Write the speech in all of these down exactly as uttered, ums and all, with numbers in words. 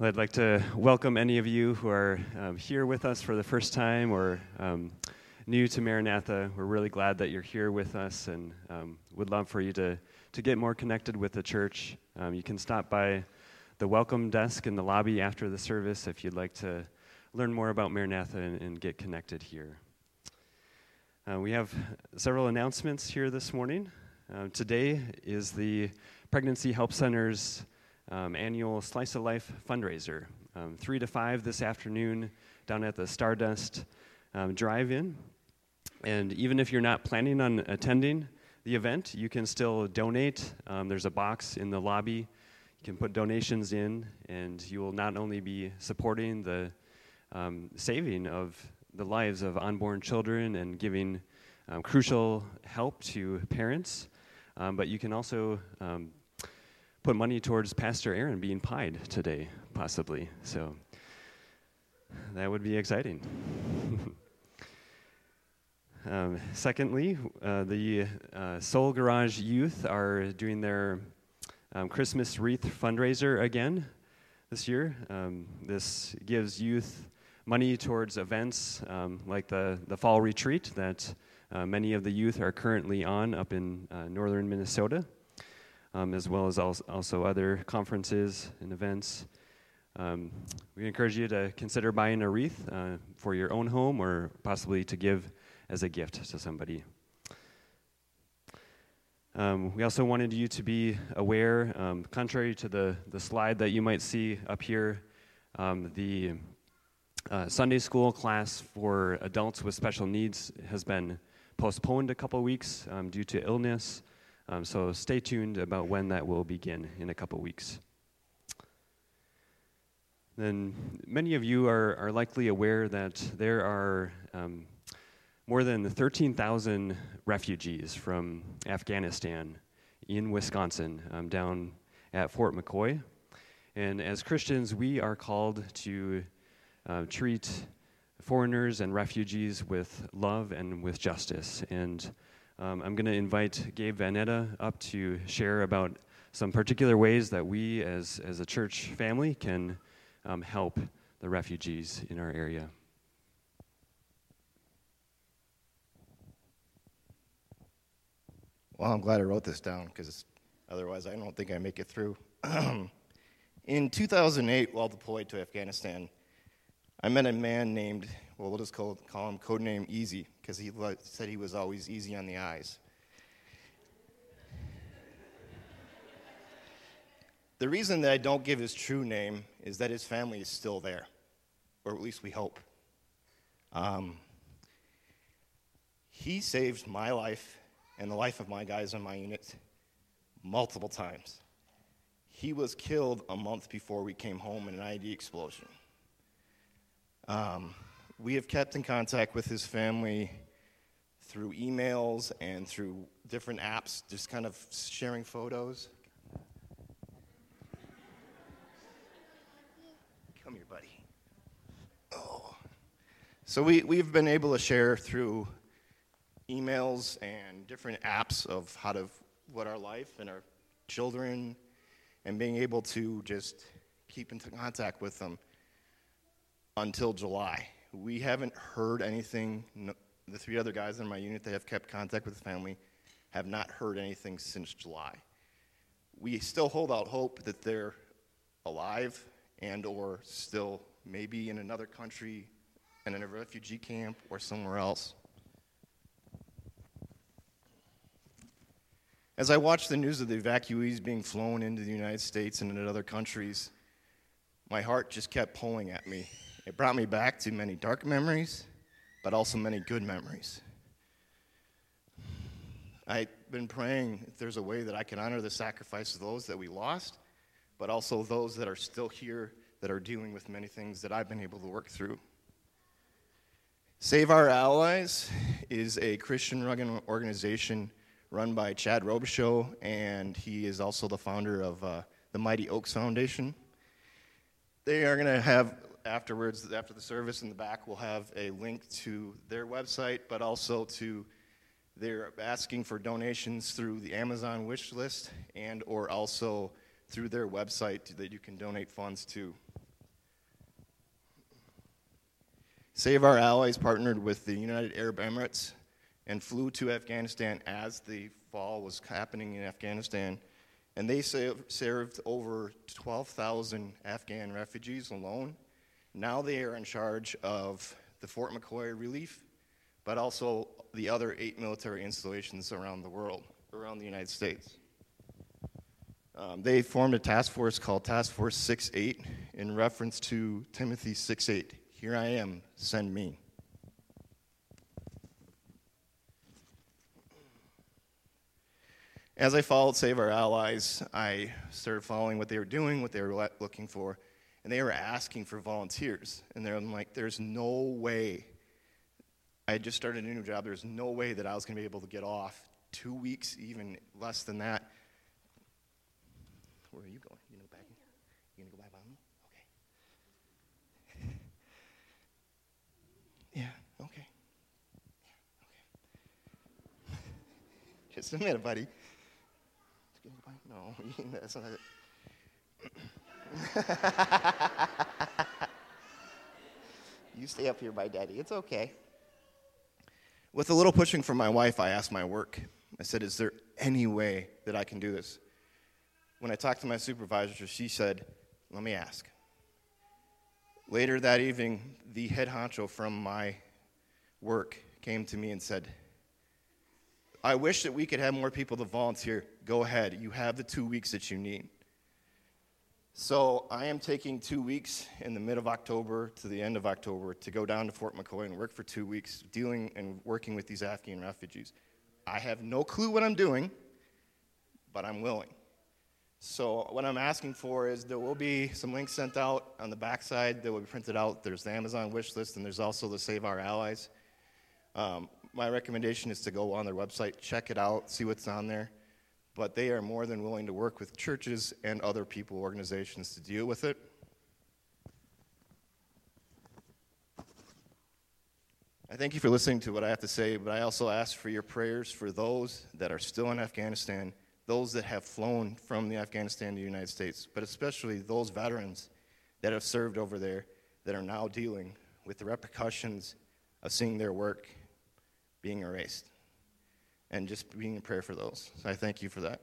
I'd like to welcome any of you who are um, here with us for the first time or um, new to Maranatha. We're really glad that you're here with us and um, would love for you to, to get more connected with the church. Um, you can stop by the welcome desk in the lobby after the service if you'd like to learn more about Maranatha and, and get connected here. Uh, we have several announcements here this morning. Uh, today is the Pregnancy Help Center's Um, annual Slice of Life fundraiser, um, three to five this afternoon down at the Stardust um, drive-in. And even if you're not planning on attending the event, you can still donate. Um, there's a box in the lobby. You can put donations in, and you will not only be supporting the um, saving of the lives of unborn children and giving um, crucial help to parents, um, but you can also um, put money towards Pastor Aaron being pied today, possibly. So that would be exciting. um, secondly, uh, the uh, Soul Garage youth are doing their um, Christmas wreath fundraiser again this year. Um, this gives youth money towards events um, like the, the fall retreat that uh, many of the youth are currently on up in uh, northern Minnesota. Um, as well as also other conferences and events. Um, we encourage you to consider buying a wreath uh, for your own home or possibly to give as a gift to somebody. Um, we also wanted you to be aware, um, contrary to the, the slide that you might see up here, um, the uh, Sunday school class for adults with special needs has been postponed a couple weeks um, due to illness. Um, so stay tuned about when that will begin in a couple weeks. Then many of you are, are likely aware that there are um, more than thirteen thousand refugees from Afghanistan in Wisconsin um, down at Fort McCoy. And as Christians, we are called to uh, treat foreigners and refugees with love and with justice. And Um, I'm going to invite Gabe Vanetta up to share about some particular ways that we as, as a church family can um, help the refugees in our area. Well, I'm glad I wrote this down because otherwise I don't think I make it through. In two thousand eight, while deployed to Afghanistan, I met a man named, well, we'll just call, call him codename Easy, because he le- said he was always easy on the eyes. The reason that I don't give his true name is that his family is still there, or at least we hope. Um, he saved my life and the life of my guys in my unit multiple times. He was killed a month before we came home in an I E D explosion. Um, we have kept in contact with his family through emails and through different apps, just kind of sharing photos. Come here, buddy. Oh. So we, we've been able to share through emails and different apps of how to, what our life and our children, and being able to just keep in contact with them. Until July. We haven't heard anything. No, the three other guys in my unit that have kept contact with the family have not heard anything since July. We still hold out hope that they're alive and or still maybe in another country and in a refugee camp or somewhere else. As I watch the news of the evacuees being flown into the United States and into other countries, my heart just kept pulling at me. It brought me back to many dark memories, but also many good memories. I've been praying if there's a way that I can honor the sacrifice of those that we lost, but also those that are still here that are dealing with many things that I've been able to work through. Save Our Allies is a Christian organization run by Chad Robichaux, and he is also the founder of uh, the Mighty Oaks Foundation. They are going to have... Afterwards, after the service in the back, we'll have a link to their website, but also to they're asking for donations through the Amazon wish list and or also through their website that you can donate funds to. Save Our Allies partnered with the United Arab Emirates and flew to Afghanistan as the fall was happening in Afghanistan. And they served over twelve thousand Afghan refugees alone. Now they are in charge of the Fort McCoy relief, but also the other eight military installations around the world, around the United States. Um, they formed a task force called Task Force six eight in reference to Timothy six eight. Here I am, send me. As I followed Save Our Allies, I started following what they were doing, what they were looking for, and they were asking for volunteers. And I'm like, there's no way. I had just started a new job. There's no way that I was going to be able to get off two weeks, even less than that. Where are you going? You going to go back? You going to go back by me? Okay. Yeah, okay. Yeah, okay. Just a minute, buddy. No, that's not it. You stay up here by daddy. It's okay. With a little pushing from my wife, I asked my work. I said, is there any way that I can do this? When I talked to my supervisor, she said, let me ask. Later that evening, the head honcho from my work came to me and said, I wish that we could have more people to volunteer. Go ahead. You have the two weeks that you need. So I am taking two weeks in the mid of October to the end of October to go down to Fort McCoy and work for two weeks dealing and working with these Afghan refugees. I have no clue what I'm doing, but I'm willing. So what I'm asking for is there will be some links sent out on the backside that will be printed out. There's the Amazon wish list, and there's also the Save Our Allies. Um, My recommendation is to go on their website, check it out, see what's on there. But they are more than willing to work with churches and other people, organizations to deal with it. I thank you for listening to what I have to say, but I also ask for your prayers for those that are still in Afghanistan, those that have flown from the Afghanistan to the United States, but especially those veterans that have served over there that are now dealing with the repercussions of seeing their work being erased, and just being in prayer for those. So I thank you for that.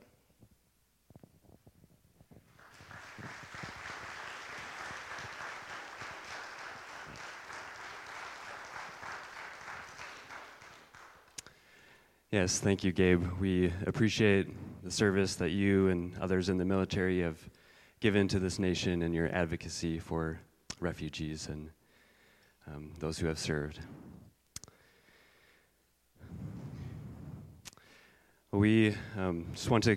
Yes, thank you, Gabe. We appreciate the service that you and others in the military have given to this nation and your advocacy for refugees and um, those who have served. We um, just want to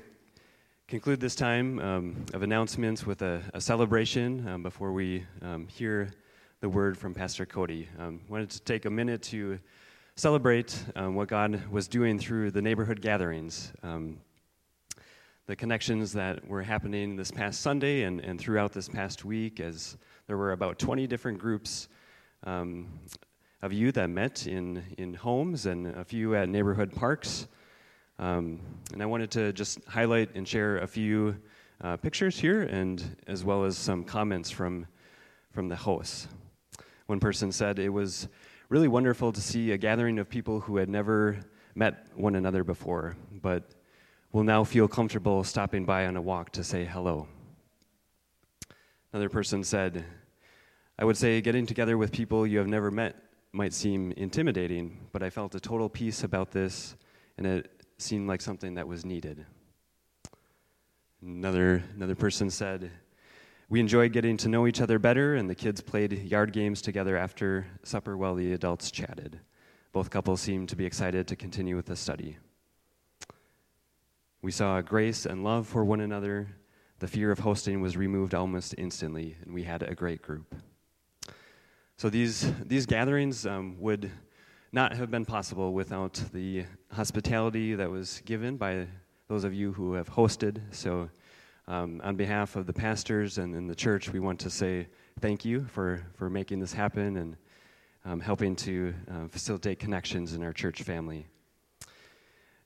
conclude this time um, of announcements with a, a celebration um, before we um, hear the word from Pastor Cody. I um, wanted to take a minute to celebrate um, what God was doing through the neighborhood gatherings, um, the connections that were happening this past Sunday and, and throughout this past week, as there were about twenty different groups um, of you that met in, in homes and a few at neighborhood parks. Um, and I wanted to just highlight and share a few uh, pictures here, and as well as some comments from from the hosts. One person said, it was really wonderful to see a gathering of people who had never met one another before, but will now feel comfortable stopping by on a walk to say hello. Another person said, I would say getting together with people you have never met might seem intimidating, but I felt a total peace about this, and it seemed like something that was needed. Another another person said, we enjoyed getting to know each other better, and the kids played yard games together after supper while the adults chatted. Both couples seemed to be excited to continue with the study. We saw grace and love for one another. The fear of hosting was removed almost instantly, and we had a great group. So these, these gatherings um, would not have been possible without the hospitality that was given by those of you who have hosted. So um, on behalf of the pastors and in the church, we want to say thank you for, for making this happen and um, helping to uh, facilitate connections in our church family.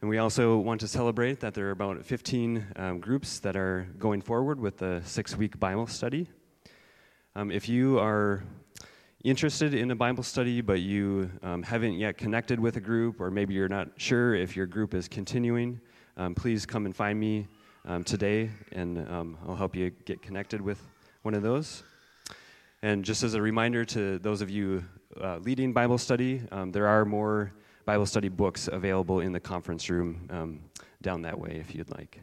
And we also want to celebrate that there are about fifteen um, groups that are going forward with the six-week Bible study. Um, if you are interested in a Bible study, but you um, haven't yet connected with a group, or maybe you're not sure if your group is continuing, um, please come and find me um, today, and um, I'll help you get connected with one of those. And just as a reminder to those of you uh, leading Bible study, um, there are more Bible study books available in the conference room um, down that way if you'd like.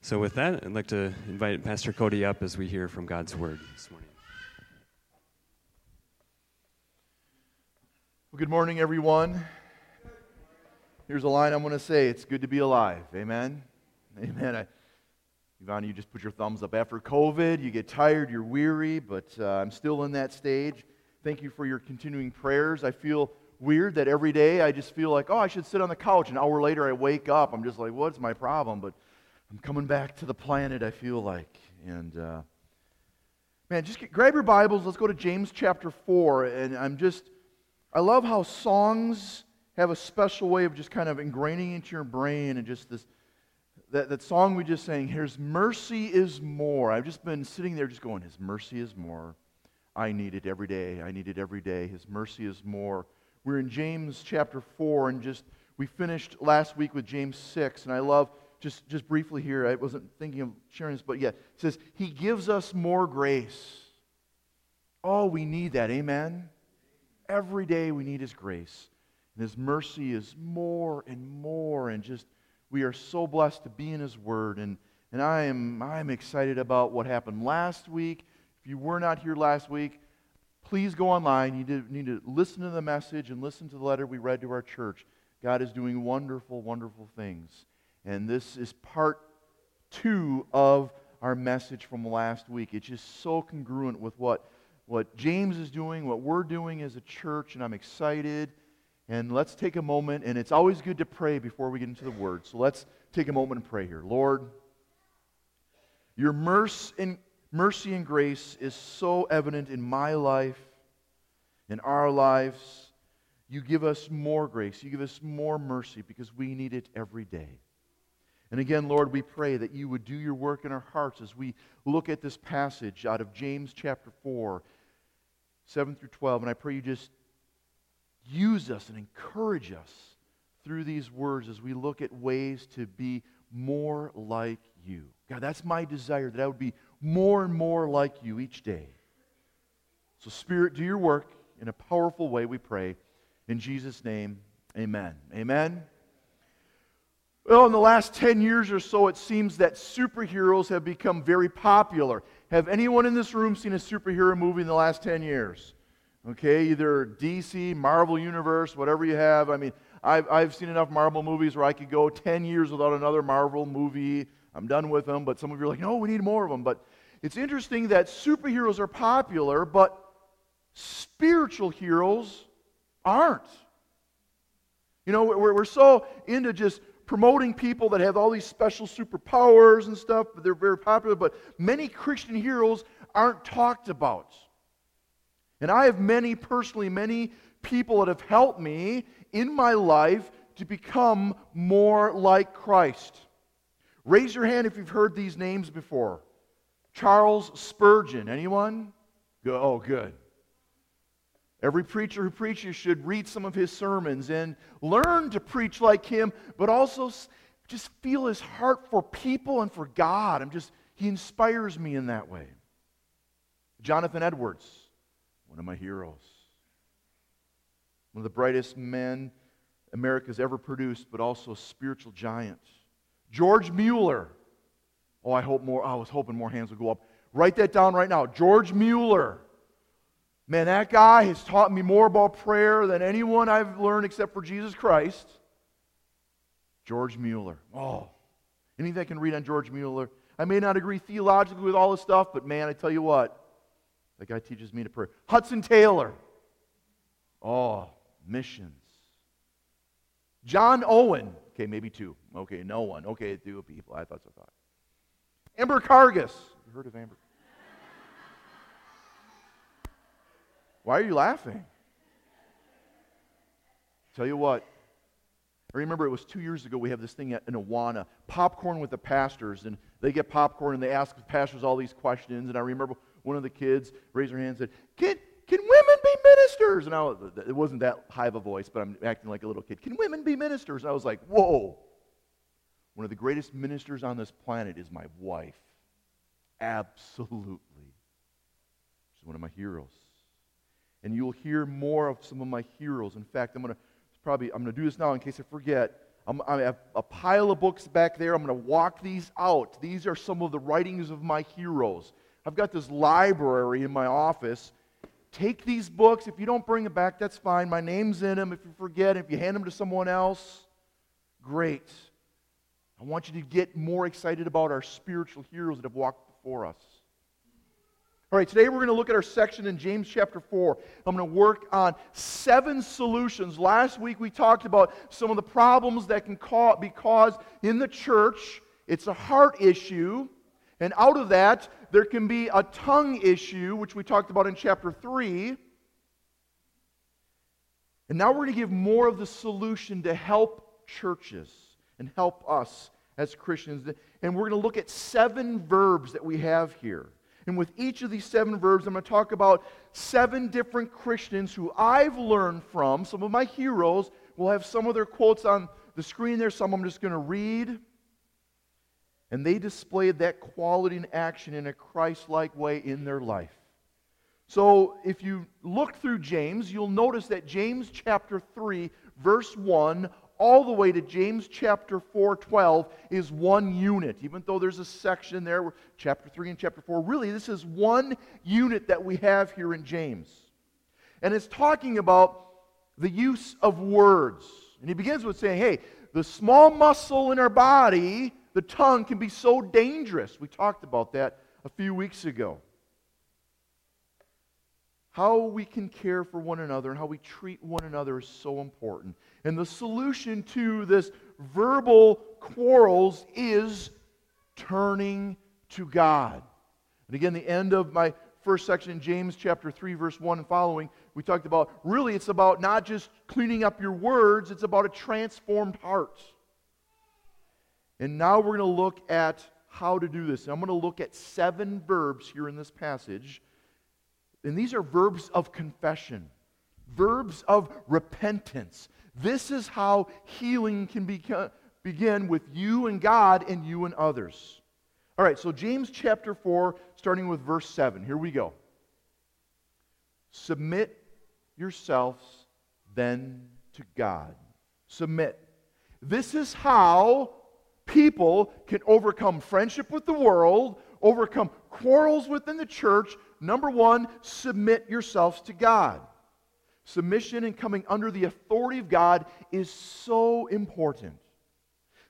So with that, I'd like to invite Pastor Cody up as we hear from God's Word this morning. Well, good morning, everyone. Here's a line I'm going to say. It's good to be alive. Amen? Amen. I, Yvonne, you just put your thumbs up. After COVID, you get tired, you're weary, but uh, I'm still in that stage. Thank you for your continuing prayers. I feel weird that every day I just feel like, oh, I should sit on the couch. An hour later, I wake up. I'm just like, what's my problem? But I'm coming back to the planet, I feel like. And, uh, man, just get, grab your Bibles. Let's go to James chapter four. And I'm just, I love how songs have a special way of just kind of ingraining into your brain, and just this, that, that song we just sang, His Mercy Is More. I've just been sitting there just going, His mercy is more. I need it every day. I need it every day. His mercy is more. We're in James chapter four, and just, we finished last week with James six, and I love, Just just briefly here, I wasn't thinking of sharing this, but yeah, it says, He gives us more grace. Oh, we need that, amen? Every day we need His grace. And His mercy is more and more, and just, we are so blessed to be in His Word, and, and I am I'm excited about what happened last week. If you were not here last week, please go online. You did, need to listen to the message and listen to the letter we read to our church. God is doing wonderful, wonderful things. And this is part two of our message from last week. It's just so congruent with what, what James is doing, what we're doing as a church, and I'm excited. And let's take a moment, and it's always good to pray before we get into the Word. So let's take a moment and pray here. Lord, your mercy and grace is so evident in my life, in our lives. You give us more grace. You give us more mercy because we need it every day. And again, Lord, we pray that you would do your work in our hearts as we look at this passage out of James chapter four, seven through twelve. And I pray you just use us and encourage us through these words as we look at ways to be more like you. God, that's my desire, that I would be more and more like you each day. So Spirit, do your work in a powerful way, we pray. In Jesus' name, amen. Amen. Well, in the last ten years or so, it seems that superheroes have become very popular. Have anyone in this room seen a superhero movie in the last ten years? Okay, either D C, Marvel Universe, whatever you have. I mean, I've, I've seen enough Marvel movies where I could go ten years without another Marvel movie. I'm done with them, but some of you are like, no, we need more of them. But it's interesting that superheroes are popular, but spiritual heroes aren't. You know, we're, we're so into just promoting people that have all these special superpowers and stuff, but they're very popular, but many Christian heroes aren't talked about. And I have many, personally, many people that have helped me in my life to become more like Christ. Raise your hand if you've heard these names before. Charles Spurgeon, anyone? Oh, good. Every preacher who preaches should read some of his sermons and learn to preach like him, but also just feel his heart for people and for God. I'm just, he inspires me in that way. Jonathan Edwards, one of my heroes. One of the brightest men America's ever produced, but also a spiritual giant. George Mueller. Oh, I hope more, I was hoping more hands would go up. Write that down right now. George Mueller. Man, that guy has taught me more about prayer than anyone I've learned except for Jesus Christ. George Mueller. Oh, anything I can read on George Mueller. I may not agree theologically with all this stuff, but man, I tell you what, that guy teaches me to pray. Hudson Taylor. Oh, missions. John Owen. Okay, maybe two. Okay, no one. Okay, two people. I thought so. I thought. Amber Cargis. You heard of Amber? Why are you laughing? Tell you what, I remember it was two years ago we have this thing in Awana, Popcorn with the Pastors, and they get popcorn and they ask the pastors all these questions, and I remember one of the kids raised her hand and said, Can, can women be ministers? And I was, it wasn't that high of a voice, but I'm acting like a little kid. Can women be ministers? And I was like, whoa. One of the greatest ministers on this planet is my wife. Absolutely. She's one of my heroes. And you'll hear more of some of my heroes. In fact, I'm going to probably I'm going to do this now in case I forget. I'm, I have a pile of books back there. I'm going to walk these out. These are some of the writings of my heroes. I've got this library in my office. Take these books. If you don't bring them back, that's fine. My name's in them. If you forget, if you hand them to someone else, great. I want you to get more excited about our spiritual heroes that have walked before us. All right, today we're going to look at our section in James chapter four. I'm going to work on seven solutions. Last week we talked about some of the problems that can ca- be caused in the church. It's a heart issue. And out of that, there can be a tongue issue, which we talked about in chapter three. And now we're going to give more of the solution to help churches and help us as Christians. And we're going to look at seven verbs that we have here. And with each of these seven verbs, I'm going to talk about seven different Christians who I've learned from. Some of my heroes will have some of their quotes on the screen there. Some I'm just going to read. And they displayed that quality and action in a Christ-like way in their life. So if you look through James, you'll notice that James chapter three, verse one, all the way to James chapter four twelve is one unit. Even though there's a section there, chapter three and chapter four, really this is one unit that we have here in James. And it's talking about the use of words. And he begins with saying, hey, the small muscle in our body, the tongue, can be so dangerous. We talked about that a few weeks ago. How we can care for one another and how we treat one another is so important. And the solution to this verbal quarrels is turning to God. And again, the end of my first section in James chapter three, verse one and following, we talked about, really it's about not just cleaning up your words, it's about a transformed heart. And now we're going to look at how to do this. And I'm going to look at seven verbs here in this passage. And these are verbs of confession, verbs of repentance. This is how healing can be, begin with you and God and you and others. All right, so James chapter four, starting with verse seven. Here we go. Submit yourselves then to God. Submit. This is how people can overcome friendship with the world, overcome quarrels within the church. Number one, submit yourselves to God. Submission and coming under the authority of God is so important.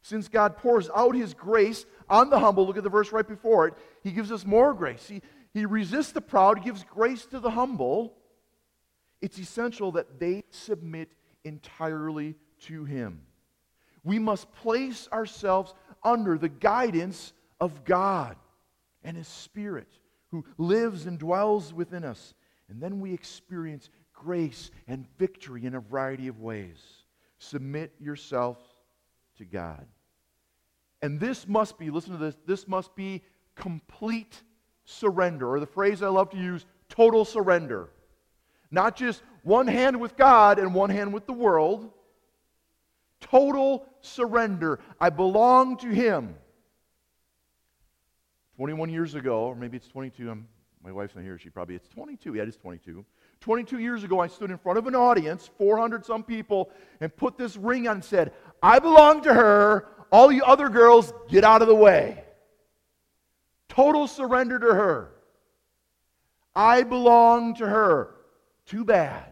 Since God pours out His grace on the humble, look at the verse right before it, He gives us more grace. He, he resists the proud, gives grace to the humble. It's essential that they submit entirely to Him. We must place ourselves under the guidance of God and His Spirit, who lives and dwells within us. And then we experience grace and victory in a variety of ways. Submit yourself to God. And this must be, listen to this, this must be complete surrender, or the phrase I love to use, total surrender. Not just one hand with God and one hand with the world. Total surrender. I belong to Him. twenty-one years ago, or maybe it's twenty-two, I'm, my wife's not here, she probably, it's twenty-two, yeah, it is twenty-two. twenty-two years ago, I stood in front of an audience, four hundred some people, and put this ring on and said, I belong to her, all you other girls, get out of the way. Total surrender to her. I belong to her. Too bad.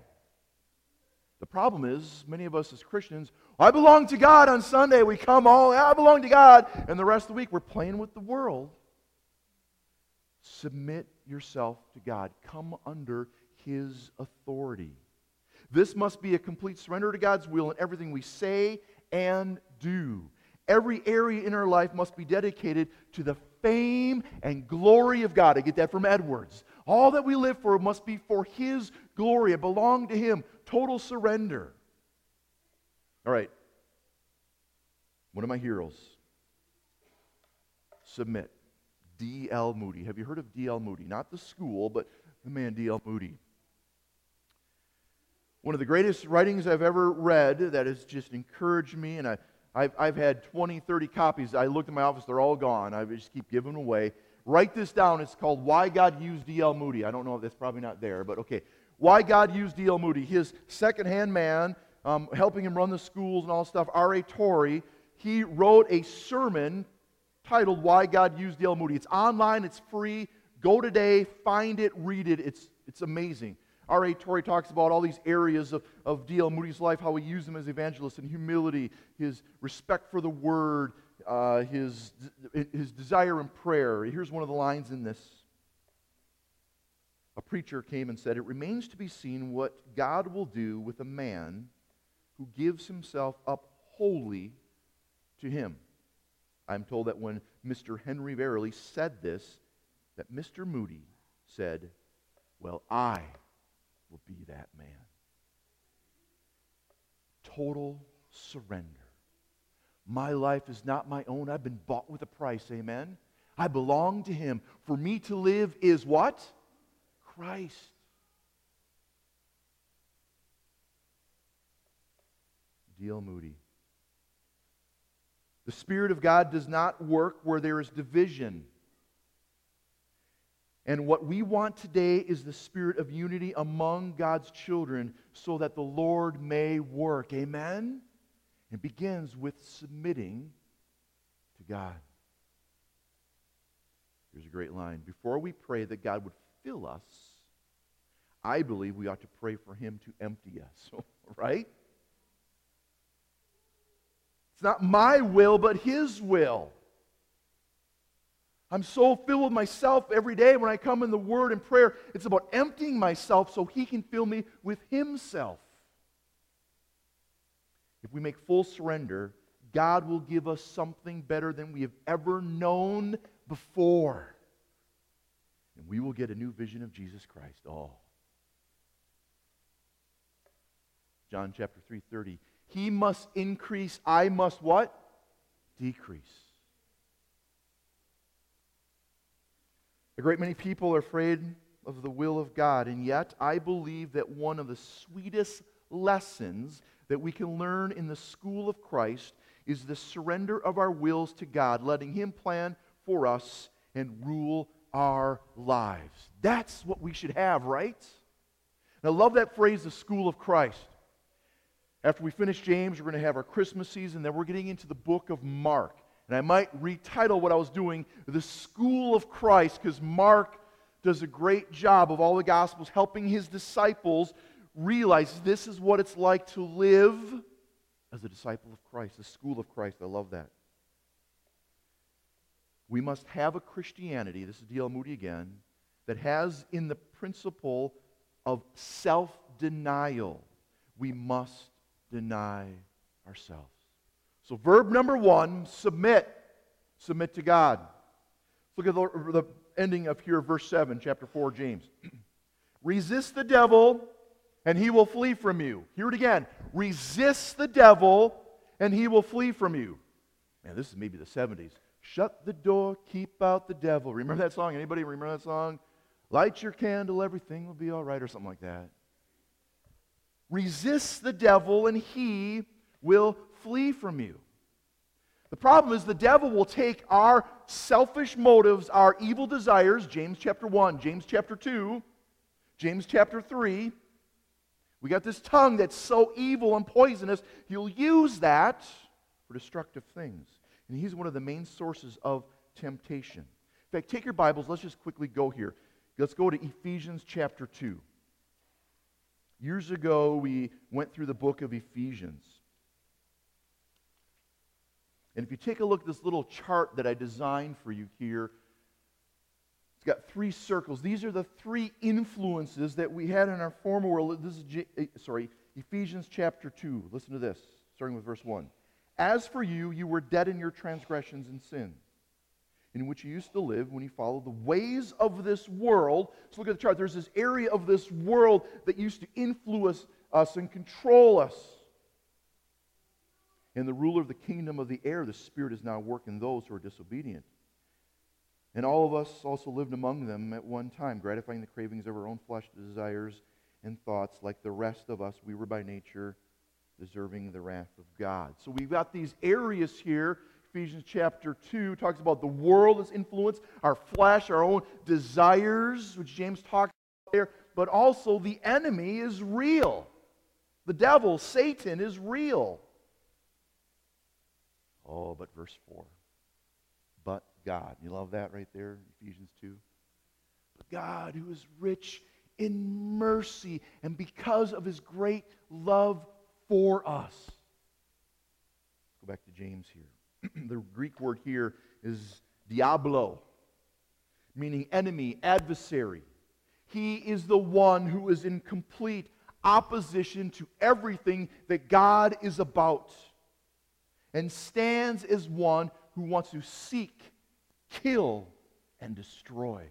The problem is, many of us as Christians, I belong to God on Sunday, we come all, I belong to God, and the rest of the week we're playing with the world. Submit yourself to God. Come under His authority. This must be a complete surrender to God's will in everything we say and do. Every area in our life must be dedicated to the fame and glory of God. I get that from Edwards. All that we live for must be for His glory. I belong to Him. Total surrender. All right. One of my heroes. Submit. D L. Moody. Have you heard of D L. Moody? Not the school, but the man D L. Moody. One of the greatest writings I've ever read that has just encouraged me, and I, I've, I've had twenty, thirty copies. I looked in my office, they're all gone. I just keep giving them away. Write this down. It's called Why God Used D L. Moody. I don't know if that's probably not there, but okay. Why God Used D L. Moody. His second-hand man, um, helping him run the schools and all stuff, R A Torrey, he wrote a sermon titled Why God Used D L. Moody. It's online. It's free. Go today. Find it. Read it. It's, it's amazing. R A Torrey talks about all these areas of, of D L. Moody's life, how he used them as evangelist and humility, his respect for the Word, uh, his, his desire in prayer. Here's one of the lines in this. A preacher came and said, "It remains to be seen what God will do with a man who gives himself up wholly to Him." I'm told that when Mister Henry Verily said this, that Mister Moody said, "Well, I will be that man." Total surrender. My life is not my own. I've been bought with a price. Amen. I belong to Him. For me to live is what? Christ. D L. Moody. The Spirit of God does not work where there is division. And what we want today is the spirit of unity among God's children so that the Lord may work. Amen? It begins with submitting to God. Here's a great line. Before we pray that God would fill us, I believe we ought to pray for Him to empty us. Right? It's not my will, but His will. I'm so filled with myself every day when I come in the Word and prayer. It's about emptying myself so He can fill me with Himself. If we make full surrender, God will give us something better than we have ever known before. And we will get a new vision of Jesus Christ. Oh. John chapter three thirty. He must increase, I must what? Decrease. A great many people are afraid of the will of God, and yet I believe that one of the sweetest lessons that we can learn in the school of Christ is the surrender of our wills to God, letting Him plan for us and rule our lives. That's what we should have, right? And I love that phrase, the school of Christ. After we finish James, we're going to have our Christmas season, then we're getting into the book of Mark. And I might retitle what I was doing, The School of Christ, because Mark does a great job of all the Gospels, helping his disciples realize this is what it's like to live as a disciple of Christ, the School of Christ. I love that. We must have a Christianity, this is D L. Moody again, that has in the principle of self-denial. We must deny ourselves. So verb number one, submit. Submit to God. Look at the, the ending of here, verse seven, chapter four, James. Resist the devil, and he will flee from you. Hear it again. Resist the devil, and he will flee from you. Man, this is maybe the seventies. Shut the door, keep out the devil. Remember that song? Anybody remember that song? Light your candle, everything will be all right, or something like that. Resist the devil, and he will flee from you. The problem is the devil will take our selfish motives, our evil desires, James chapter one, James chapter two, James chapter three. We got this tongue that's so evil and poisonous. He'll use that for destructive things. And he's one of the main sources of temptation. In fact, take your Bibles. Let's just quickly go here. Let's go to Ephesians chapter two. Years ago, we went through the book of Ephesians. And if you take a look at this little chart that I designed for you here, it's got three circles. These are the three influences that we had in our former world. This is G- sorry, Ephesians chapter two. Listen to this, starting with verse one. As for you, you were dead in your transgressions and sins, in which you used to live when you followed the ways of this world. So look at the chart. There's this area of this world that used to influence us and control us. And the ruler of the kingdom of the air, the Spirit is now working those who are disobedient. And all of us also lived among them at one time, gratifying the cravings of our own flesh, desires, and thoughts. Like the rest of us, we were by nature deserving the wrath of God. So we've got these areas here. Ephesians chapter two talks about the world, its influence, our flesh, our own desires, which James talks about there, but also the enemy is real. The devil, Satan, is real. Oh, but verse four. But God. You love that right there, Ephesians two? But God, who is rich in mercy, and because of his great love for us. Let's go back to James here. The Greek word here is diablo, meaning enemy, adversary. He is the one who is in complete opposition to everything that God is about, and stands as one who wants to seek, kill, and destroy.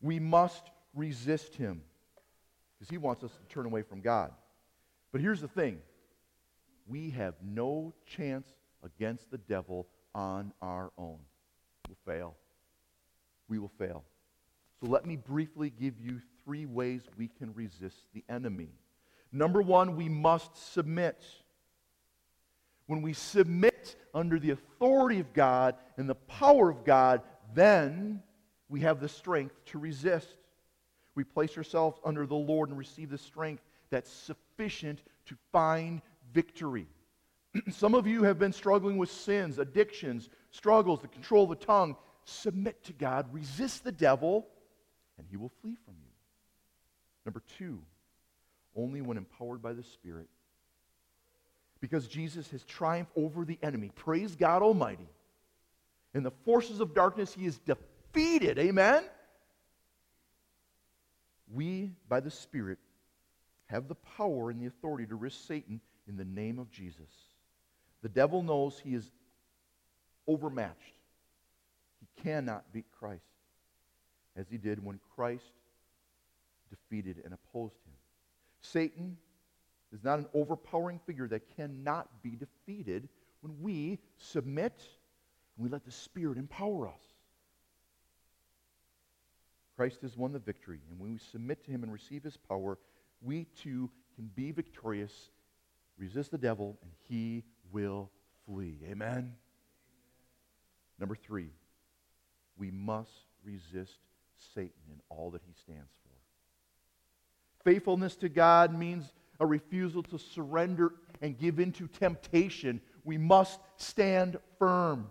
We must resist him because he wants us to turn away from God. But here's the thing. We have no chance against the devil on our own. We'll fail. We will fail. So let me briefly give you three ways we can resist the enemy. Number one, we must submit. When we submit under the authority of God and the power of God, then we have the strength to resist. We place ourselves under the Lord and receive the strength that's sufficient to find victory. Some of you have been struggling with sins, addictions, struggles, the control of the tongue. Submit to God, resist the devil, and he will flee from you. Number two, only when empowered by the Spirit. Because Jesus has triumphed over the enemy. Praise God Almighty. In the forces of darkness, he is defeated. Amen? We, by the Spirit, have the power and the authority to resist Satan in the name of Jesus. The devil knows he is overmatched. He cannot beat Christ, as he did when Christ defeated and opposed him. Satan is not an overpowering figure that cannot be defeated when we submit and we let the Spirit empower us. Christ has won the victory, and when we submit to him and receive his power, we too can be victorious, resist the devil, and he will flee. Amen? Amen. Number three, we must resist Satan in all that he stands for. Faithfulness to God means a refusal to surrender and give in to temptation. We must stand firm,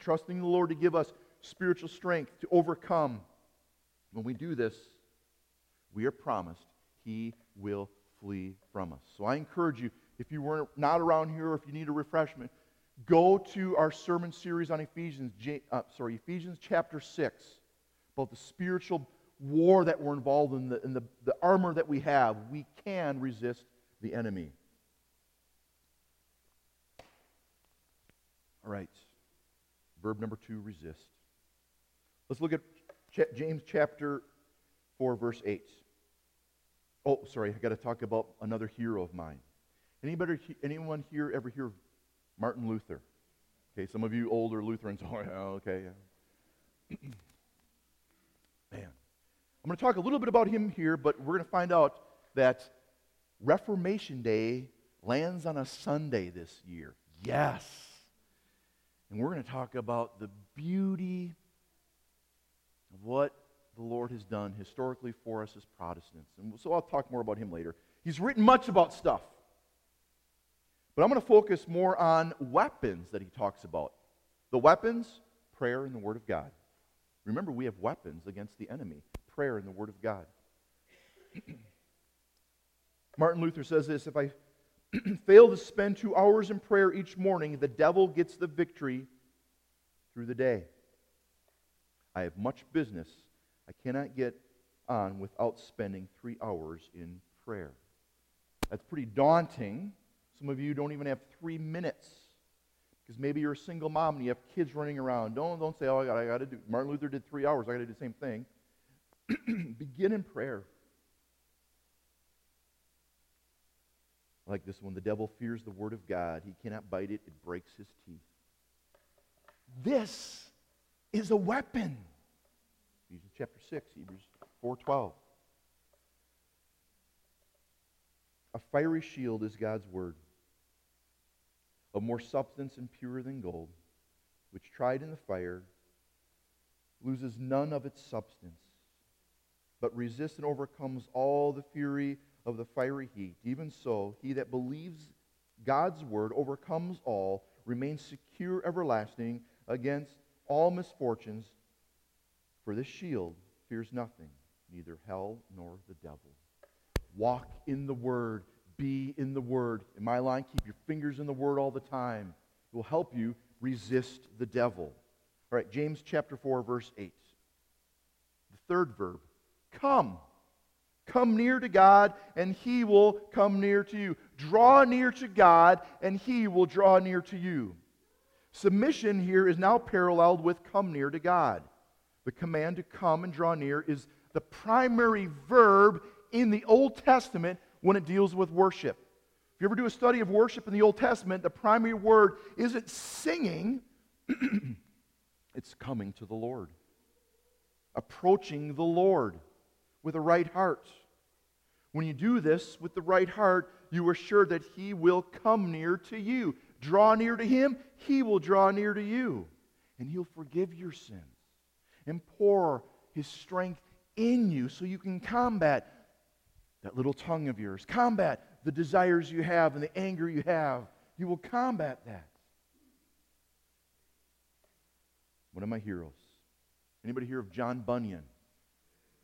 trusting the Lord to give us spiritual strength to overcome. When we do this, we are promised he will flee from us. So I encourage you, if you were not around here or if you need a refreshment, go to our sermon series on Ephesians, uh, sorry, Ephesians chapter six, about the spiritual war that we're involved in, the, in the, the armor that we have. We can resist the enemy. All right, verb number two, resist. Let's look at Ch- James chapter four, verse eight. Oh, sorry, I got to talk about another hero of mine. Anybody, anyone here ever hear of Martin Luther? Okay, some of you older Lutherans are, oh, okay, yeah. Man. I'm going to talk a little bit about him here, but we're going to find out that Reformation Day lands on a Sunday this year. Yes. And we're going to talk about the beauty of what the Lord has done historically for us as Protestants. And so I'll talk more about him later. He's written much about stuff. But I'm going to focus more on weapons that he talks about. The weapons, prayer and the Word of God. Remember, we have weapons against the enemy. Prayer and the Word of God. Martin Luther says this, if I fail to spend two hours in prayer each morning, the devil gets the victory through the day. I have much business I cannot get on without spending three hours in prayer. That's pretty daunting. Some of you don't even have three minutes because maybe you're a single mom and you have kids running around. Don't, don't say, oh, I got, I got to do. Martin Luther did three hours. I got to do the same thing. Begin in prayer. Like this one, the devil fears the word of God. He cannot bite it. It breaks his teeth. This is a weapon. Ephesians chapter six, Hebrews four twelve. A fiery shield is God's word, of more substance and purer than gold, which tried in the fire loses none of its substance, but resists and overcomes all the fury of the fiery heat. Even so, he that believes God's word overcomes all, remains secure everlasting against all misfortunes, for this shield fears nothing, neither hell nor the devil. Walk in the word, be in the word. In my line, keep your fingers in the word all the time. It will help you resist the devil. All right, James chapter four, verse eight. The third verb, come. Come near to God, and he will come near to you. Draw near to God, and he will draw near to you. Submission here is now paralleled with come near to God. The command to come and draw near is the primary verb in the Old Testament when it deals with worship. If you ever do a study of worship in the Old Testament, the primary word isn't singing, it's coming to the Lord. Approaching the Lord with a right heart. When you do this with the right heart, you are sure that he will come near to you. Draw near to him, he will draw near to you. And he'll forgive your sins and pour his strength in you so you can combat that little tongue of yours. Combat the desires you have and the anger you have. You will combat that. One of my heroes. Anybody hear of John Bunyan?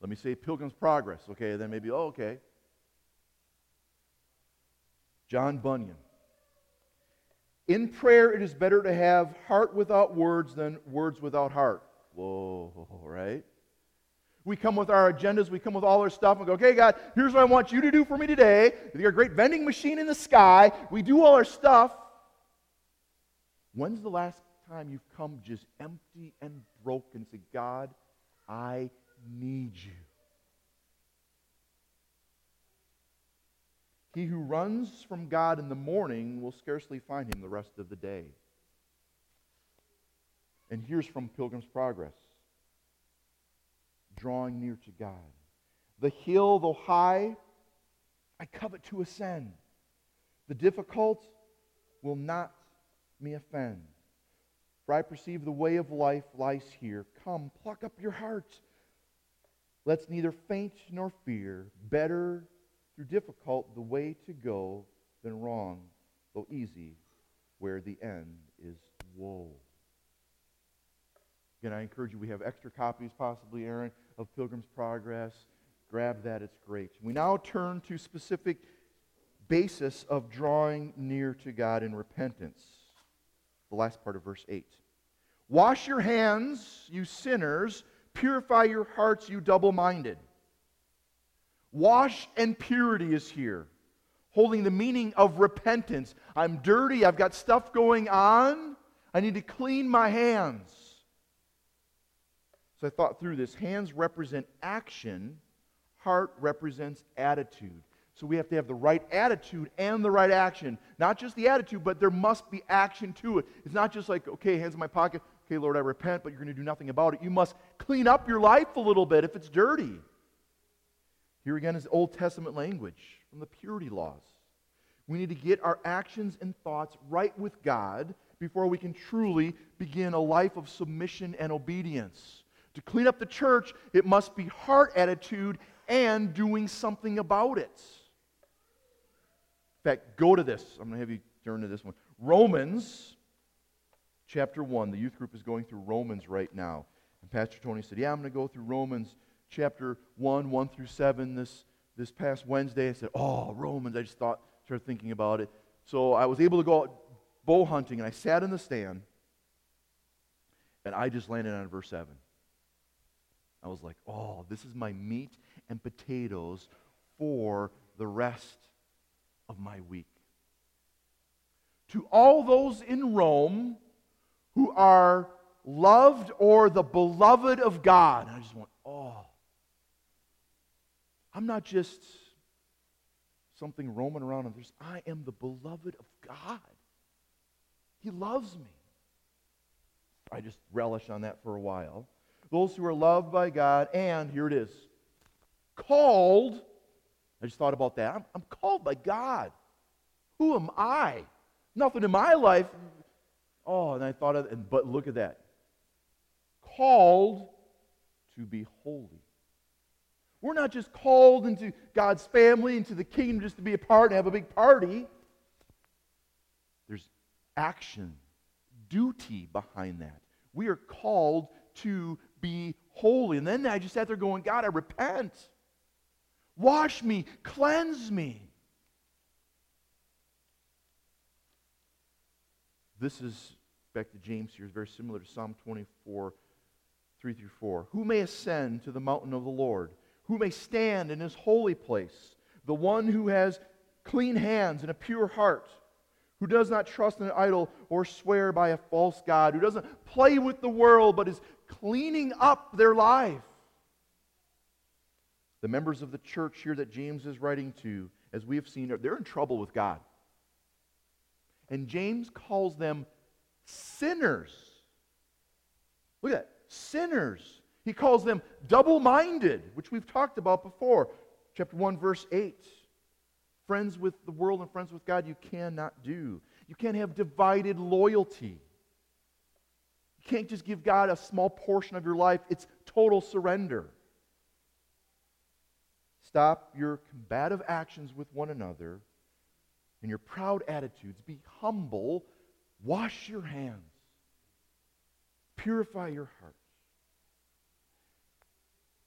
Let me say Pilgrim's Progress. Okay, then maybe, oh, okay. John Bunyan. In prayer, it is better to have heart without words than words without heart. Whoa, right? We come with our agendas, we come with all our stuff and go, okay, God, here's what I want you to do for me today. You're a great vending machine in the sky. We do all our stuff. When's the last time you've come just empty and broken and said, God, I need you? He who runs from God in the morning will scarcely find him the rest of the day. And here's from Pilgrim's Progress. Drawing near to God. The hill, though high, I covet to ascend. The difficult will not me offend. For I perceive the way of life lies here. Come, pluck up your heart. Let's neither faint nor fear. Better through difficult the way to go than wrong, though easy, where the end is woe. Again, I encourage you, we have extra copies possibly, Aaron, of Pilgrim's Progress. Grab that, it's great. We now turn to specific basis of drawing near to God in repentance. The last part of verse eight. Wash your hands, you sinners. Purify your hearts, you double-minded. Wash and purity is here, holding the meaning of repentance. I'm dirty, I've got stuff going on. I need to clean my hands. So I thought through this. Hands represent action. Heart represents attitude. So we have to have the right attitude and the right action. Not just the attitude, but there must be action to it. It's not just like, okay, hands in my pocket. Okay, Lord, I repent, but you're going to do nothing about it. You must clean up your life a little bit if it's dirty. Here again is Old Testament language from the purity laws. We need to get our actions and thoughts right with God before we can truly begin a life of submission and obedience. To clean up the church, it must be heart attitude and doing something about it. In fact, go to this. I'm going to have you turn to this one. Romans chapter one. The youth group is going through Romans right now. And Pastor Tony said, yeah, I'm going to go through Romans chapter one, one through seven this, this past Wednesday. I said, oh, Romans. I just thought, started thinking about it. So I was able to go out bow hunting, and I sat in the stand, and I just landed on verse seven. I was like, oh, this is my meat and potatoes for the rest of my week. To all those in Rome who are loved or the beloved of God. And I just went, oh. I'm not just something roaming around. Others. I am the beloved of God. He loves me. I just relish on that for a while. Those who are loved by God and, here it is, called. I just thought about that. I'm, I'm called by God. Who am I? Nothing in my life. Oh, and I thought of it, but look at that. Called to be holy. We're not just called into God's family, into the kingdom just to be a part and have a big party. There's action, duty behind that. We are called to be holy. And then I just sat there going, God, I repent. Wash me, cleanse me. This is, back to James here, is very similar to Psalm twenty-four, three through four. Who may ascend to the mountain of the Lord? Who may stand in his holy place? The one who has clean hands and a pure heart, who does not trust in an idol or swear by a false god, who doesn't play with the world but is cleaning up their life. The members of the church here that James is writing to, as we have seen, they're in trouble with God. And James calls them sinners. Look at that, sinners. He calls them double-minded, which we've talked about before. Chapter one, verse eight. Friends with the world and friends with God, you cannot do. You can't have divided loyalty. You can't just give God a small portion of your life. It's total surrender. Stop your combative actions with one another and your proud attitudes. Be humble. Wash your hands. Purify your heart.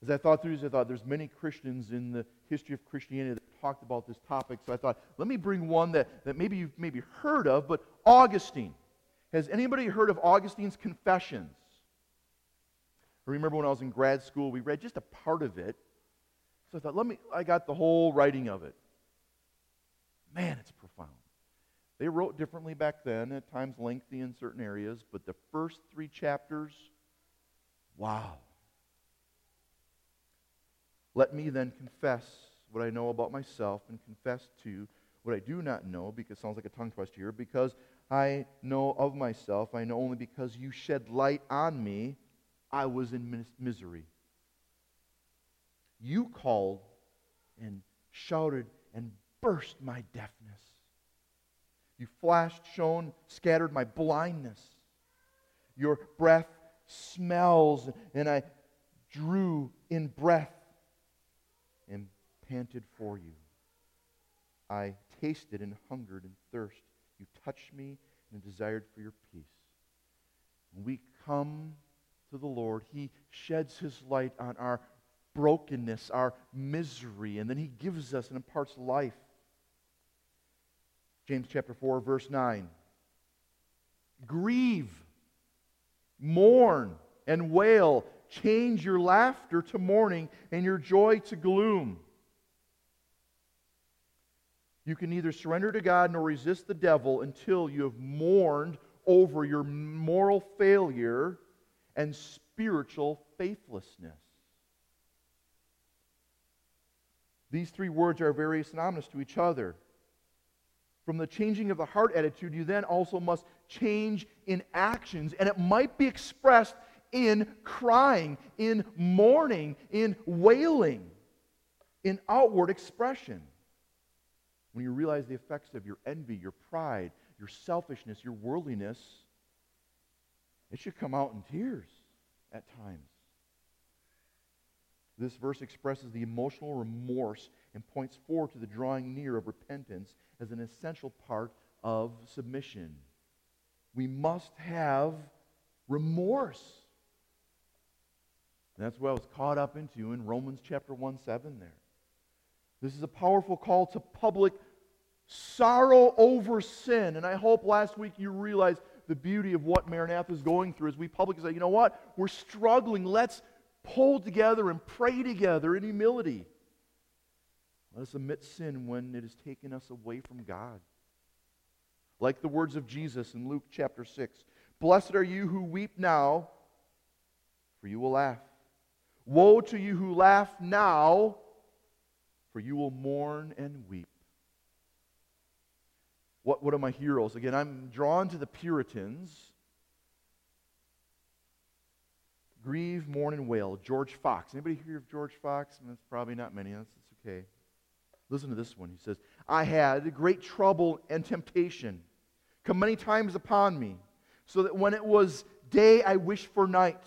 As I thought through this, I thought there's many Christians in the history of Christianity that talked about this topic, so I thought, let me bring one that, that maybe you've maybe heard of, but Augustine. Has anybody heard of Augustine's Confessions? I remember when I was in grad school, we read just a part of it, so I thought, let me, I got the whole writing of it. Man, it's profound. They wrote differently back then, at times lengthy in certain areas, but the first three chapters, wow. Let me then confess what I know about myself and confess to what I do not know, because it sounds like a tongue twister here, because I know of myself, I know only because you shed light on me, I was in mis- misery. You called and shouted and burst my deafness. You flashed, shone, scattered my blindness. Your breath smells, and I drew in breath and panted for you. I tasted and hungered and thirsted. You touched me and desired for your peace. When we come to the Lord, He sheds His light on our brokenness, our misery, and then He gives us and imparts life. James chapter four, verse nine. Grieve, mourn, and wail. Change your laughter to mourning and your joy to gloom. You can neither surrender to God nor resist the devil until you have mourned over your moral failure and spiritual faithlessness. These three words are very synonymous to each other. From the changing of the heart attitude, you then also must change in actions, and it might be expressed in crying, in mourning, in wailing, in outward expression. When you realize the effects of your envy, your pride, your selfishness, your worldliness, it should come out in tears at times. This verse expresses the emotional remorse and points forward to the drawing near of repentance as an essential part of submission. We must have remorse. And that's what I was caught up into in Romans chapter one, seven there. This is a powerful call to public sorrow over sin. And I hope last week you realized the beauty of what Maranatha is going through as we publicly say, you know what? We're struggling. Let's pull together and pray together in humility. Let us admit sin when it has taken us away from God. Like the words of Jesus in Luke chapter six. Blessed are you who weep now, for you will laugh. Woe to you who laugh now, for you will mourn and weep. What, what are my heroes? Again, I'm drawn to the Puritans. grieve, mourn, and wail. George Fox. Anybody hear of George Fox? That's probably not many. That's, that's okay. Listen to this one. He says, I had great trouble and temptation come many times upon me, so that when it was day, I wished for night.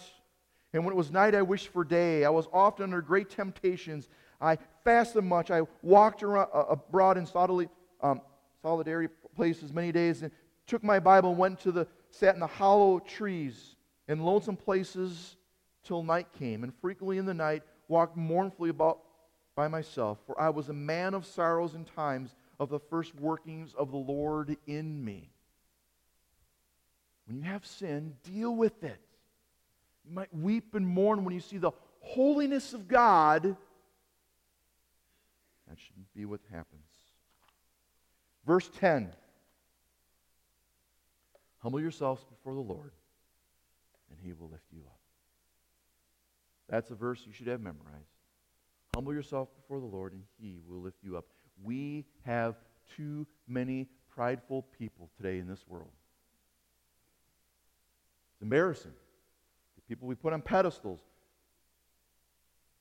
And when it was night, I wished for day. I was often under great temptations. I fasted much. I walked around, uh, abroad in solitary, um, solitary places many days, and took my Bible and went to the, sat in the hollow trees in lonesome places till night came. And frequently in the night walked mournfully about by myself, for I was a man of sorrows and times of the first workings of the Lord in me. When you have sin, deal with it. You might weep and mourn when you see the holiness of God. That shouldn't be what happens. Verse ten. Humble yourselves before the Lord, and He will lift you up. That's a verse you should have memorized. Humble yourself before the Lord, and He will lift you up. We have too many prideful people today in this world. It's embarrassing. The people we put on pedestals,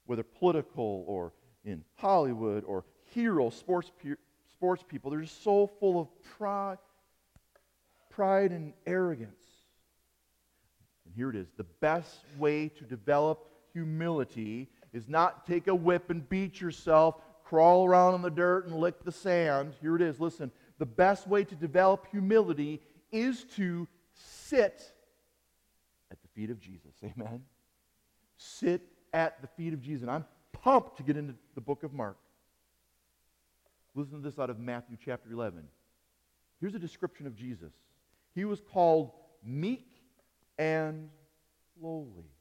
whether political or in Hollywood or hero sports pe- sports people, they're just so full of pride. Pride and arrogance. And here it is. The best way to develop humility is not take a whip and beat yourself, crawl around in the dirt and lick the sand. Here it is. Listen, the best way to develop humility is to sit at the feet of Jesus. Amen? Sit at the feet of Jesus. And I'm pumped to get into the book of Mark. Listen to this out of Matthew chapter eleven. Here's a description of Jesus. He was called meek and lowly.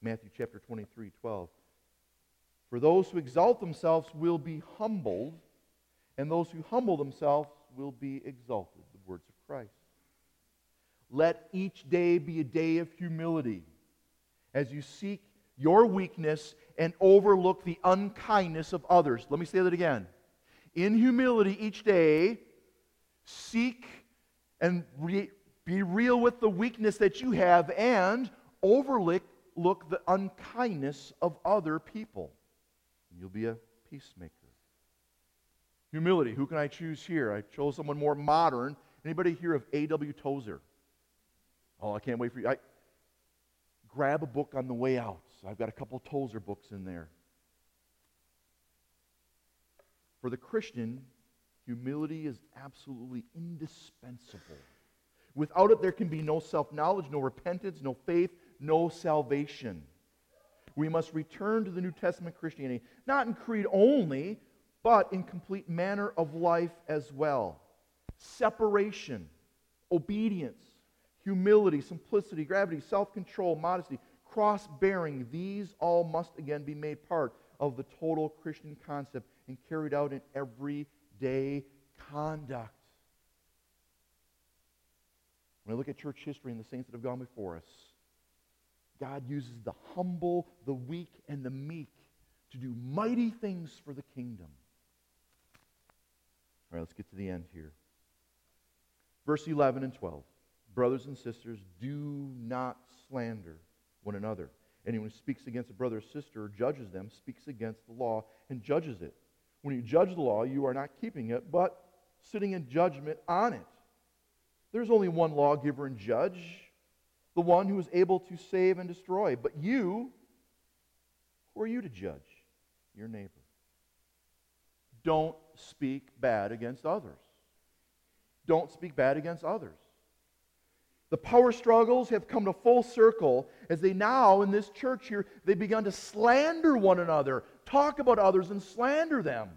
Matthew chapter twenty-three, twelve. For those who exalt themselves will be humbled, and those who humble themselves will be exalted. The words of Christ. Let each day be a day of humility, as you seek your weakness and overlook the unkindness of others. Let me say that again. In humility each day, seek and re- be real with the weakness that you have and overlook look the unkindness of other people. And you'll be a peacemaker. Humility. Who can I choose here? I chose someone more modern. Anybody here of A W Tozer? Oh, I can't wait for you. I, grab a book on the way out. So I've got a couple Tozer books in there. For the Christian, humility is absolutely indispensable. Without it, there can be no self-knowledge, no repentance, no faith, no salvation. We must return to the New Testament Christianity, not in creed only, but in complete manner of life as well. Separation, obedience, humility, simplicity, gravity, self-control, modesty, cross-bearing, these all must again be made part of the total Christian concept and carried out in everyday conduct. When I look at church history and the saints that have gone before us, God uses the humble, the weak, and the meek to do mighty things for the kingdom. All right, let's get to the end here. Verse eleven and twelve. Brothers and sisters, do not slander one another. Anyone who speaks against a brother or sister or judges them speaks against the law and judges it. When you judge the law, you are not keeping it, but sitting in judgment on it. There's only one lawgiver and judge, the one who is able to save and destroy. But you, who are you to judge your neighbor? Don't speak bad against others. Don't speak bad against others. The power struggles have come to full circle as they now, in this church here, they've begun to slander one another, talk about others and slander them.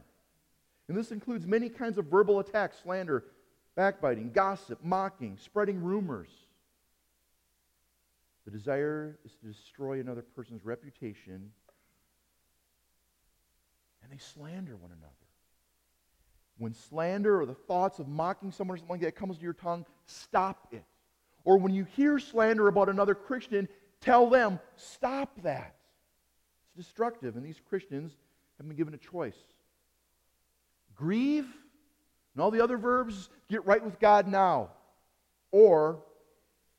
And this includes many kinds of verbal attacks, slander, backbiting, gossip, mocking, spreading rumors. The desire is to destroy another person's reputation, and they slander one another. When slander or the thoughts of mocking someone or something like that comes to your tongue, stop it. Or when you hear slander about another Christian, tell them, stop that. It's destructive, and these Christians have been given a choice. Grieve, and all the other verbs, get right with God now. Or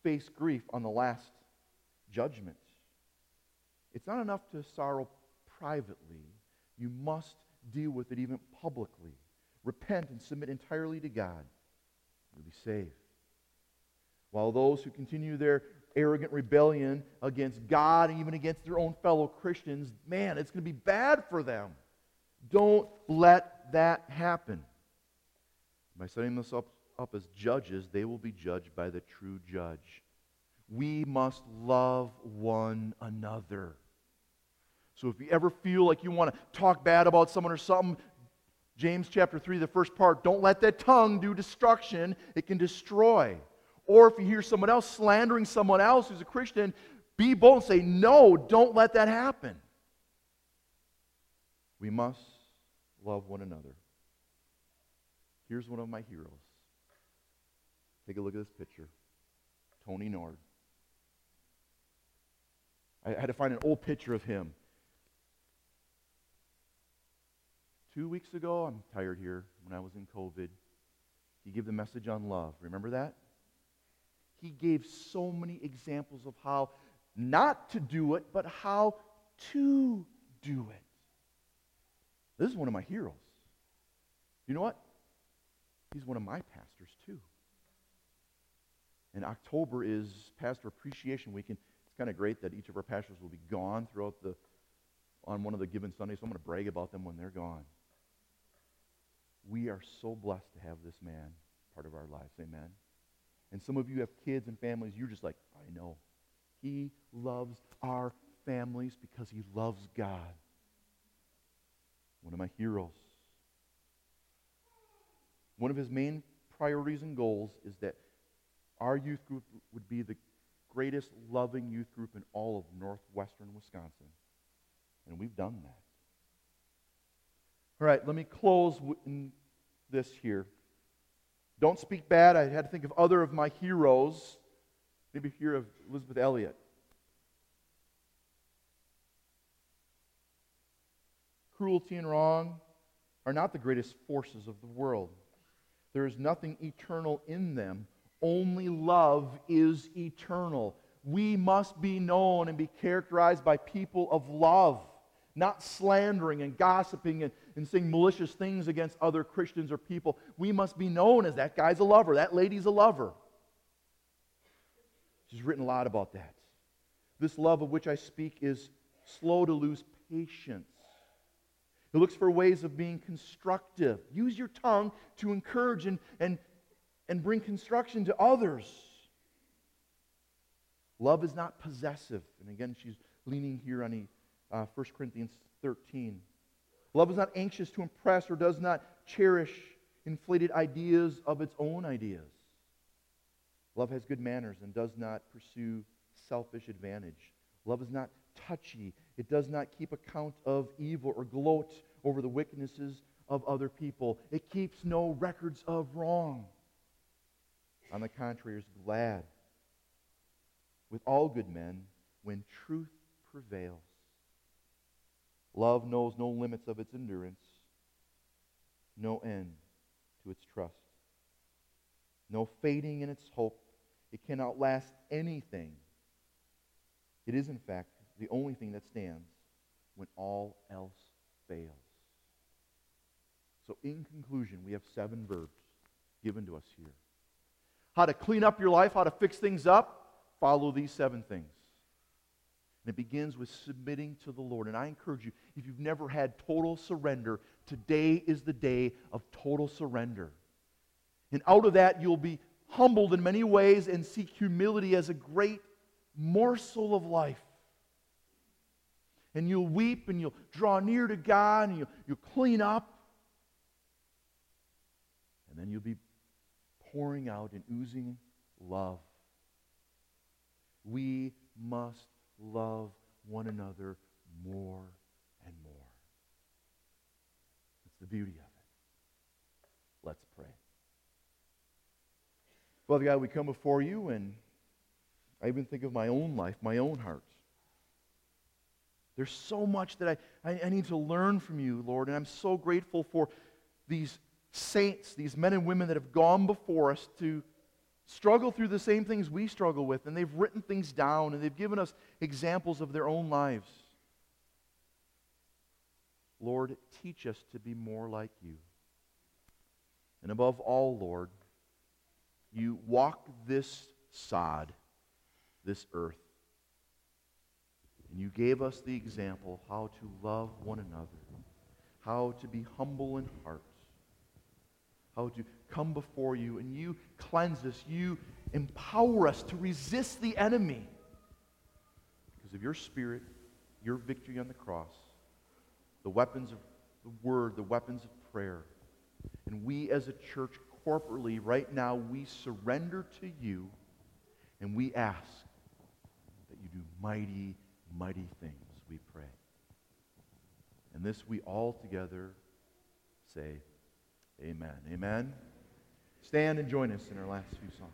face grief on the last judgments. It's not enough to sorrow privately. You must deal with it even publicly. Repent and submit entirely to God. You'll be saved. While those who continue their arrogant rebellion against God and even against their own fellow Christians, man, it's going to be bad for them. Don't let that happen. By setting this up, up as judges, they will be judged by the true judge. We must love one another. So if you ever feel like you want to talk bad about someone or something, James chapter three, the first part, don't let that tongue do destruction. It can destroy. Or if you hear someone else slandering someone else who's a Christian, be bold and say, no, don't let that happen. We must love one another. Here's one of my heroes. Take a look at this picture. Tony Nord. I had to find an old picture of him. Two weeks ago, I'm tired here, when I was in COVID, he gave the message on love. Remember that? He gave so many examples of how not to do it, but how to do it. This is one of my heroes. You know what? He's one of my pastors, too. And October is Pastor Appreciation Week, and it's kind of great that each of our pastors will be gone throughout the on one of the given Sundays, so I'm going to brag about them when they're gone. We are so blessed to have this man part of our lives, amen? And some of you have kids and families, you're just like, I know. He loves our families because he loves God. One of my heroes. One of his main priorities and goals is that our youth group would be the greatest loving youth group in all of northwestern Wisconsin. And we've done that. All right, let me close with this here. Don't speak bad. I had to think of other of my heroes. Maybe hear of Elizabeth Elliot. Cruelty and wrong are not the greatest forces of the world. There is nothing eternal in them. Only love is eternal. We must be known and be characterized by people of love, not slandering and gossiping and, and saying malicious things against other Christians or people. We must be known as that guy's a lover, that lady's a lover. She's written a lot about that. This love of which I speak is slow to lose patience. It looks for ways of being constructive. Use your tongue to encourage and, and and bring construction to others. Love is not possessive. And again, she's leaning here on uh, First Corinthians thirteen. Love is not anxious to impress or does not cherish inflated ideas of its own ideas. Love has good manners and does not pursue selfish advantage. Love is not touchy. It does not keep account of evil or gloat over the wickednesses of other people. It keeps no records of wrong. On the contrary, is glad with all good men when truth prevails. Love knows no limits of its endurance, no end to its trust, no fading in its hope. It can outlast anything. It is, in fact, the only thing that stands when all else fails. So, in conclusion, we have seven verbs given to us here. How to clean up your life, how to fix things up, follow these seven things. And it begins with submitting to the Lord. And I encourage you, if you've never had total surrender, today is the day of total surrender. And out of that, you'll be humbled in many ways and seek humility as a great morsel of life. And you'll weep and you'll draw near to God and you'll, you'll clean up. And then you'll be pouring out and oozing love. We must love one another more and more. That's the beauty of it. Let's pray. Father God, we come before you, and I even think of my own life, my own heart. There's so much that I, I, I need to learn from you, Lord, and I'm so grateful for these saints, these men and women that have gone before us to struggle through the same things we struggle with, and they've written things down, and they've given us examples of their own lives. Lord, teach us to be more like you. And above all, Lord, you walk this sod, this earth, and you gave us the example how to love one another, how to be humble in heart, how to come before you, and you cleanse us, you empower us to resist the enemy because of your Spirit, your victory on the cross, the weapons of the Word, the weapons of prayer. And we as a church corporately right now, we surrender to you, and we ask that you do mighty, mighty things, we pray. And this we all together say, amen. Amen. Stand and join us in our last few songs.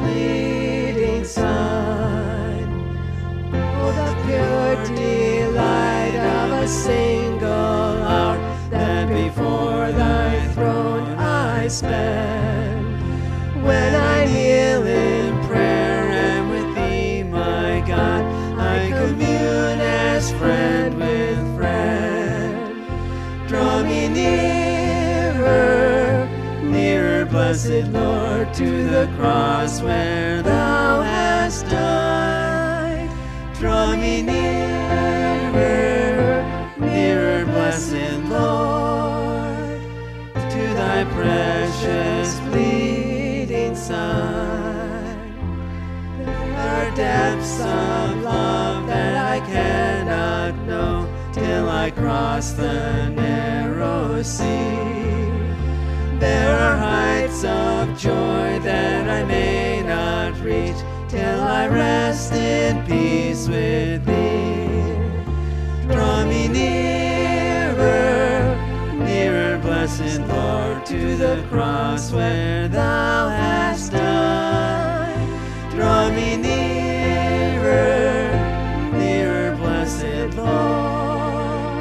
Bleeding sign, oh, the pure. a single hour that before thy throne I spend. When I kneel in prayer and with thee, my God, I commune as friend with friend. Draw me nearer, nearer, blessed Lord, to the cross where thou hast died. Draw me nearer, nearer, blessed Lord, to thy precious bleed. There are depths of love that I cannot know till I cross the narrow sea. There are heights of joy that I may not reach till I rest in peace with thee. Draw me nearer, nearer, blessed Lord, to the cross where thou hast died. Draw me nearer, nearer, blessed Lord,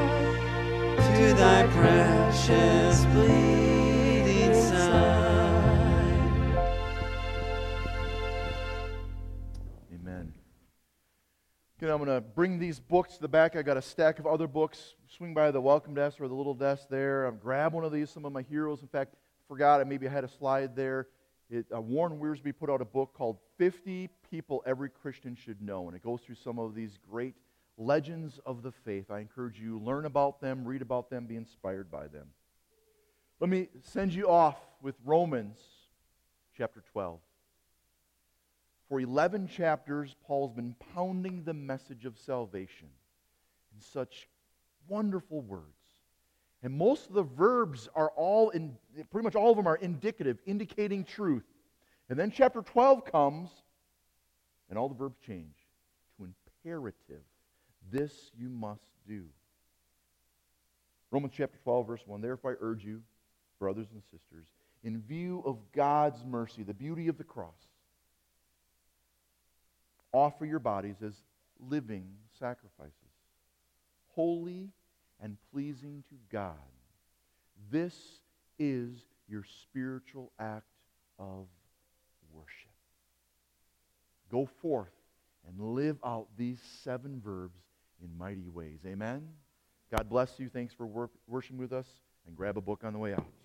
to thy precious bleeding side. Amen. Good, I'm going to bring these books to the back. I got a stack of other books. Swing by the welcome desk or the little desk there. I'll grab one of these, some of my heroes. In fact, forgot it. Maybe I had a slide there. It, uh, Warren Wiersbe put out a book called fifty People Every Christian Should Know, and it goes through some of these great legends of the faith. I encourage you, learn about them, read about them, be inspired by them. Let me send you off with Romans chapter twelve. For eleven chapters, Paul's been pounding the message of salvation in such wonderful words. And most of the verbs are all, in, pretty much all of them are indicative, indicating truth. And then chapter twelve comes, and all the verbs change to imperative. This you must do. Romans chapter twelve, verse one, therefore I urge you, brothers and sisters, in view of God's mercy, the beauty of the cross, offer your bodies as living sacrifices, holy and pleasing to God. This is your spiritual act of worship. Go forth and live out these seven verbs in mighty ways. Amen? God bless you. Thanks for worshiping with us. And grab a book on the way out.